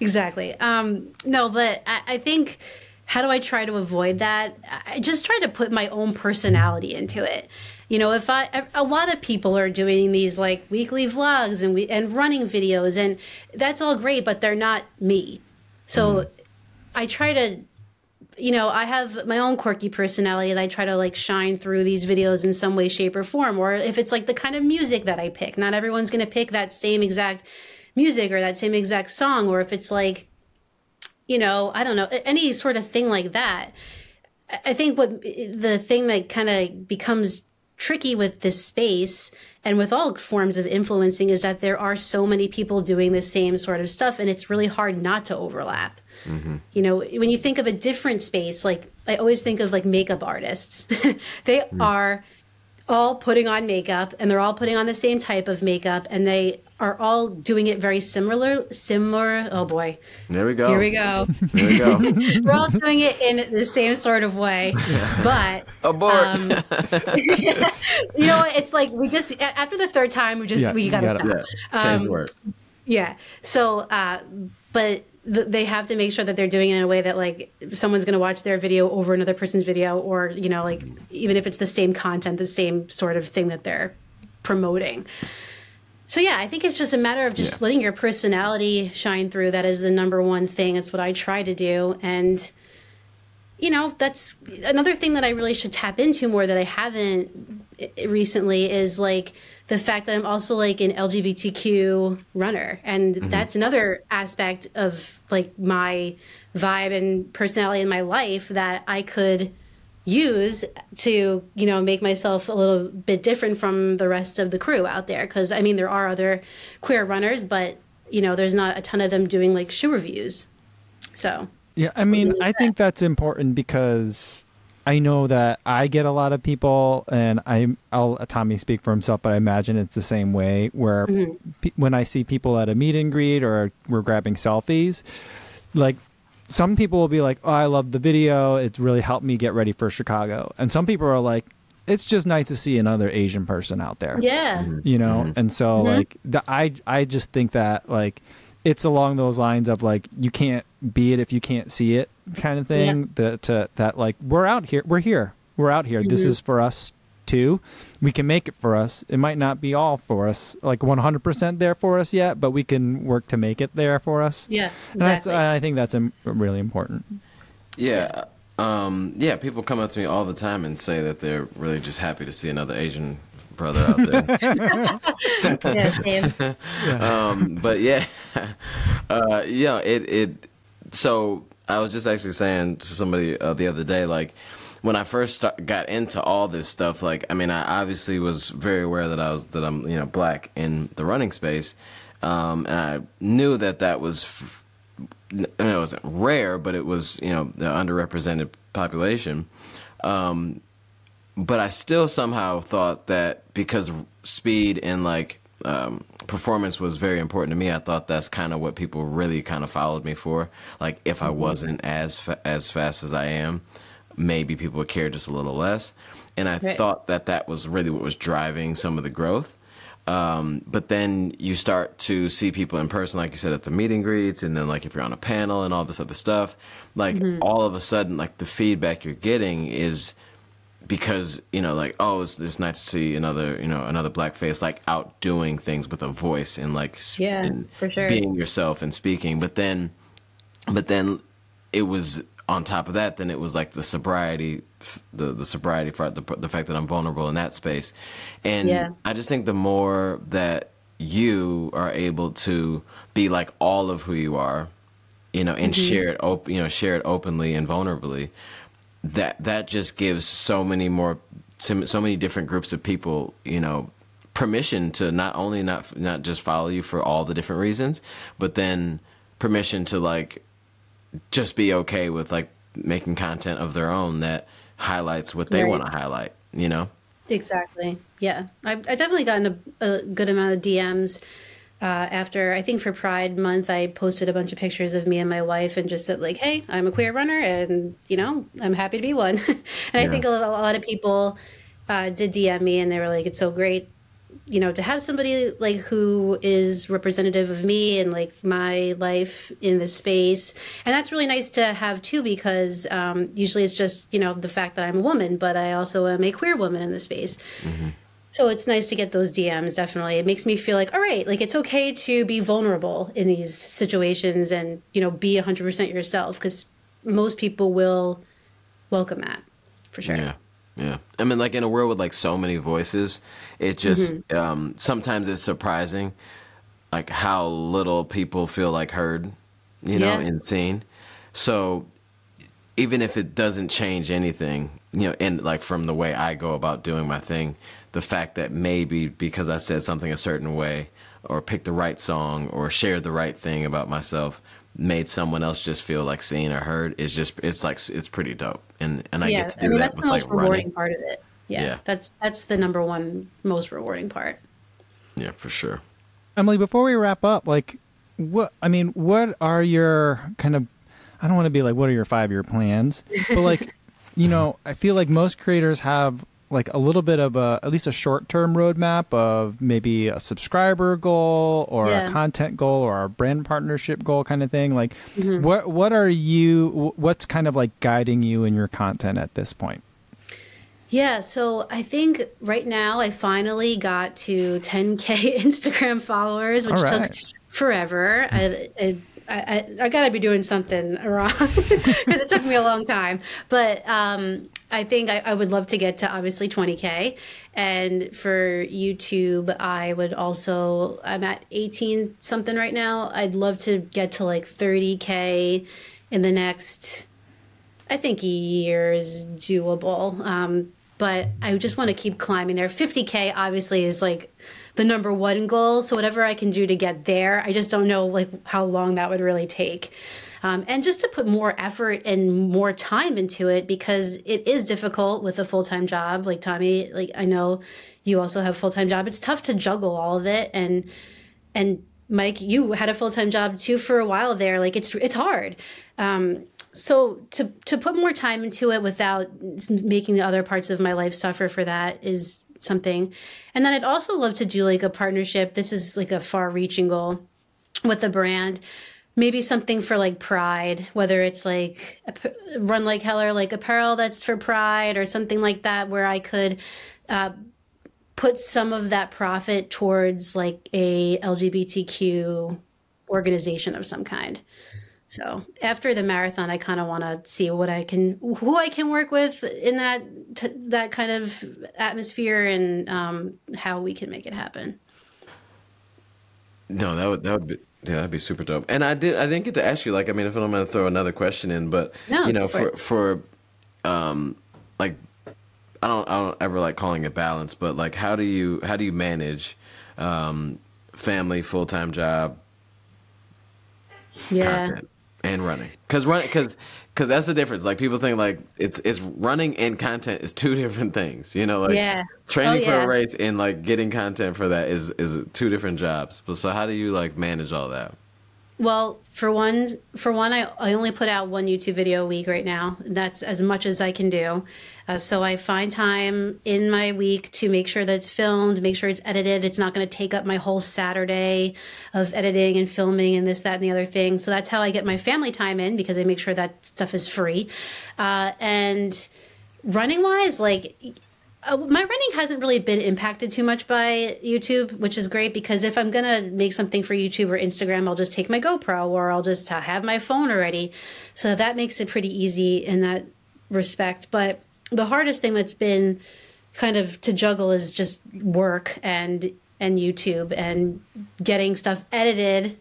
Exactly. No, but I think, how do I try to avoid that? I just try to put my own personality into it. You know, if a lot of people are doing these like weekly vlogs and running videos, and that's all great, but they're not me. So mm-hmm. I try to, you know, I have my own quirky personality and I try to like shine through these videos in some way, shape or form. Or if it's like the kind of music that I pick, not everyone's going to pick that same exact music or that same exact song. Or if it's like, you know, I don't know, any sort of thing like that. I think the thing that kind of becomes tricky with this space and with all forms of influencing is that there are so many people doing the same sort of stuff, and it's really hard not to overlap. Mm-hmm. You know, when you think of a different space, like I always think of like makeup artists. They mm-hmm. are all putting on makeup, and they're all putting on the same type of makeup, and they are all doing it very similar. Oh boy. There we go. We're all doing it in the same sort of way, but abort. You know, it's like we just after the third time we gotta stop. Change the word. Yeah. So, but they have to make sure that they're doing it in a way that like someone's going to watch their video over another person's video, or, you know, like even if it's the same content, the same sort of thing that they're promoting. So yeah, I think it's just a matter of just letting your personality shine through. That is the number one thing. It's what I try to do. And, you know, that's another thing that I really should tap into more that I haven't recently is like the fact that I'm also like an LGBTQ runner. And mm-hmm. that's another aspect of like my vibe and personality in my life that I could use to, you know, make myself a little bit different from the rest of the crew out there. Because I mean, there are other queer runners, but, you know, there's not a ton of them doing like shoe reviews. So. Yeah, I mean, I think that's important because I know that I get a lot of people, and I'll let Tommy speak for himself, but I imagine it's the same way where when I see people at a meet and greet or we're grabbing selfies, like some people will be like, oh, I love the video. It really helped me get ready for Chicago. And some people are like, it's just nice to see another Asian person out there. Yeah. You know? And so like I just think that like it's along those lines of like, you can't be it if you can't see it kind of thing. Yeah. That like, we're out here. We're out here. Mm-hmm. This is for us too. We can make it for us. It might not be all for us, like 100% there for us yet, but we can work to make it there for us. Yeah. Exactly. And I think that's really important. Yeah. Yeah, people come up to me all the time and say that they're really just happy to see another Asian brother out there. Yeah, same. But yeah, yeah, it. So I was just actually saying to somebody the other day, like when I first got into all this stuff, like I mean, I obviously was very aware that I'm black in the running space, and I knew that was. I mean, it wasn't rare, but it was, the underrepresented population. But I still somehow thought that because speed and like performance was very important to me, I thought that's kind of what people really kind of followed me for. Like if I wasn't as fast as I am, maybe people would care just a little less. And I thought that was really what was driving some of the growth. But then you start to see people in person, like you said, at the meet and greets. And then like, if you're on a panel and all this other stuff, like all of a sudden, like the feedback you're getting is because, like, oh, it's nice to see another black face, like out doing things with a voice and like for sure. being yourself and speaking. But then it was on top of that, then it was like the sobriety, the sobriety part, the fact that I'm vulnerable in that space. And I just think the more that you are able to be like all of who you are, and share it openly and vulnerably, that just gives so many different groups of people, permission to not only not just follow you for all the different reasons, but then permission to like, just be okay with like making content of their own that highlights what they want to highlight, Exactly. Yeah. I definitely gotten a good amount of DMs after, I think for Pride Month, I posted a bunch of pictures of me and my wife and just said like, hey, I'm a queer runner and I'm happy to be one. And I think a lot of people did DM me and they were like, it's so great, to have somebody like who is representative of me and like my life in this space. And that's really nice to have too, because usually it's just, the fact that I'm a woman, but I also am a queer woman in this space. Mm-hmm. So it's nice to get those DMs. Definitely. It makes me feel like, all right, like it's okay to be vulnerable in these situations and, be 100% yourself. 'Cause most people will welcome that for sure. Yeah. Yeah. I mean, like in a world with like so many voices, it just sometimes it's surprising like how little people feel like heard, and seen. So even if it doesn't change anything, and like from the way I go about doing my thing, the fact that maybe because I said something a certain way or picked the right song or shared the right thing about myself made someone else just feel like seen or heard is just, it's like, it's pretty dope. And I get to do that with like running. That's the most rewarding part of it. Yeah. That's the number one most rewarding part. Yeah, for sure. Emily, before we wrap up, like what are your kind of, I don't want to be like, what are your 5-year plans? But like, I feel like most creators have like a little bit of at least a short-term roadmap of maybe a subscriber goal or a content goal or a brand partnership goal kind of thing. Like what's kind of like guiding you in your content at this point? Yeah. So I think right now I finally got to 10K Instagram followers, which took forever. I gotta be doing something wrong because it took me a long time. But I think I would love to get to obviously 20K. And for YouTube, I'm at 18 something right now. I'd love to get to like 30K in the next, I think a year is doable. But I just want to keep climbing there. 50K obviously is like the number one goal. So whatever I can do to get there, I just don't know like how long that would really take. and just to put more effort and more time into it, because it is difficult with a full-time job. Like Tommy, like I know you also have a full-time job. It's tough to juggle all of it. And Mike, you had a full-time job too for a while there. Like it's hard. So to put more time into it without making the other parts of my life suffer for that is something. And then I'd also love to do like a partnership. This is like a far-reaching goal with a brand. Maybe something for like Pride, whether it's like Run Like Heller, like apparel that's for Pride or something like that, where I could put some of that profit towards like a LGBTQ organization of some kind. So after the marathon, I kind of want to see who I can work with in that kind of atmosphere, and how we can make it happen. No, that'd be super dope. And I didn't get to ask you, like, I mean, if I'm going to throw another question in, but no, you know, for like, I don't ever like calling it balance, but like, how do you manage family, full-time job, content? And running, because that's the difference. Like people think like it's running and content is two different things. You know, like training for a race and like getting content for that is two different jobs. But so how do you like manage all that? Well, for one, I only put out one YouTube video a week right now. That's as much as I can do. So I find time in my week to make sure that it's filmed, make sure it's edited. It's not going to take up my whole Saturday of editing and filming and this, that, and the other thing. So that's how I get my family time in, because I make sure that stuff is free. And running wise, like my running hasn't really been impacted too much by YouTube, which is great, because if I'm going to make something for YouTube or Instagram, I'll just take my GoPro or I'll just have my phone already. So that makes it pretty easy in that respect. But the hardest thing that's been kind of to juggle is just work and YouTube and getting stuff edited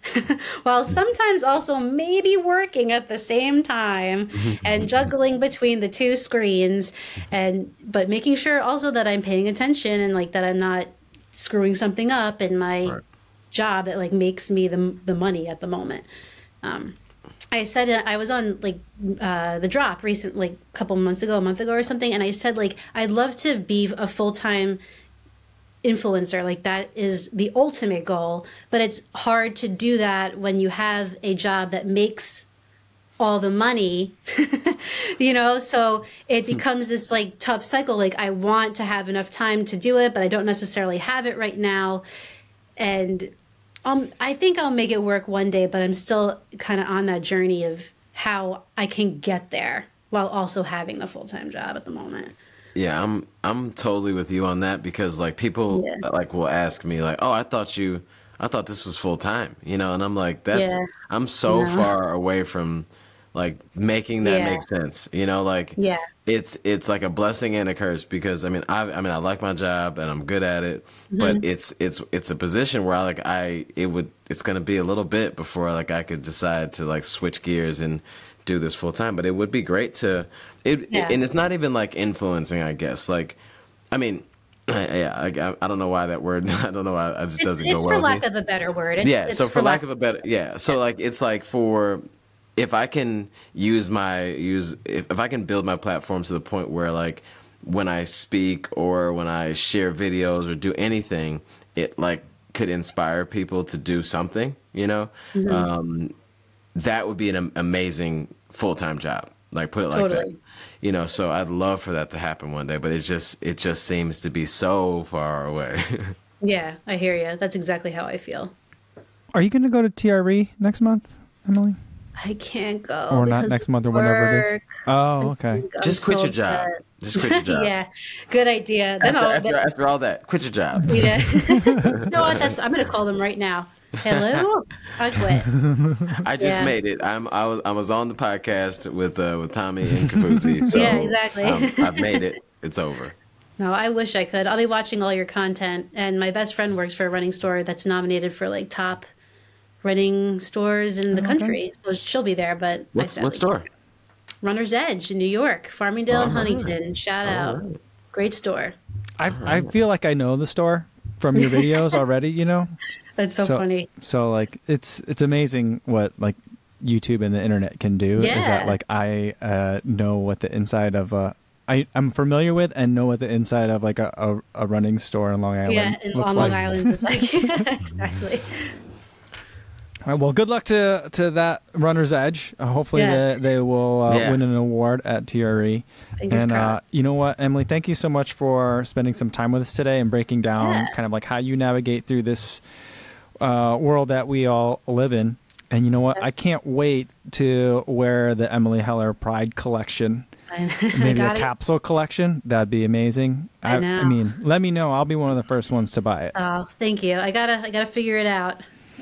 while sometimes also maybe working at the same time and juggling between the two screens, but making sure also that I'm paying attention and like that I'm not screwing something up in my job that like makes me the money at the moment. I said I was on like The Drop recently, like a month ago or something, and I said like I'd love to be a full-time influencer. Like that is the ultimate goal, but it's hard to do that when you have a job that makes all the money, you know, so it becomes this like tough cycle. Like I want to have enough time to do it, but I don't necessarily have it right now. And I think I'll make it work one day, but I'm still kind of on that journey of how I can get there while also having the full-time job at the moment. Yeah, I'm totally with you on that, because like people like will ask me like, "Oh, I thought this was full-time." You know, and I'm like, I'm so far away from like making that make sense. You know, like it's like a blessing and a curse, because I mean, I like my job and I'm good at it, but it's a position where it's going to be a little bit before like I could decide to like switch gears and do this full time. But it would be great to and it's not even like influencing, I guess. Like, I mean, I don't know why that word. I don't know why. I just doesn't go well. It's for lack of a better word. So like it's like for. If I can if I can build my platform to the point where like when I speak or when I share videos or do anything, it like could inspire people to do something, you know, that would be an amazing full-time job. Like put it like that, you know, so I'd love for that to happen one day, but it just seems to be so far away. Yeah, I hear you. That's exactly how I feel. Are you going to go to TRE next month, Emily? I can't go. Or not next month or whenever it is. Oh, okay. Just quit your job. Yeah, good idea. Then after all that, quit your job. Yeah. You know what? I'm going to call them right now. Hello? I quit. I just made it. I was on the podcast with Tommy and Kofuzi. So yeah, exactly. I've made it. It's over. No, I wish I could. I'll be watching all your content. And my best friend works for a running store that's nominated for like top running stores in the country, so she'll be there. But what store? Runner's Edge in New York, Farmingdale and Huntington. Shout out, great store. I feel like I know the store from your videos already. You know, that's so funny. So like it's amazing what like YouTube and the internet can do. Yeah. Is that like I know what the inside of I'm familiar with and know what the inside of like a running store in Long Island. Yeah, Long Island is like yeah, exactly. All right, well, good luck to that Runner's Edge. Hopefully yes. they will win an award at TRE. Fingers crossed. You know what, Emily, thank you so much for spending some time with us today and breaking down kind of like how you navigate through this world that we all live in. And you know what, I can't wait to wear the Emily Heller Pride collection. Maybe a capsule collection. That'd be amazing. I mean, let me know. I'll be one of the first ones to buy it. Oh, thank you. I gotta figure it out.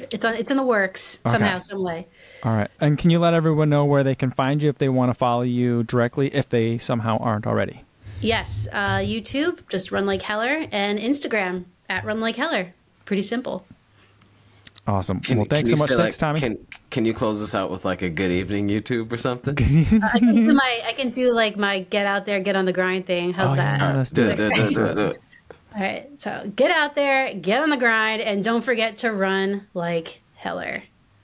It's in the works somehow, some way. All right. And can you let everyone know where they can find you if they want to follow you directly, if they somehow aren't already? Yes. YouTube, just Run Like Heller, and Instagram at Run Like Heller. Pretty simple. Awesome. Well, thanks so much. Thanks, Tommy. Can you close this out with like a good evening YouTube or something? I can do my get out there, get on the grind thing. How's that? Yeah, let's do it. All right. So get out there, get on the grind, and don't forget to run like Heller.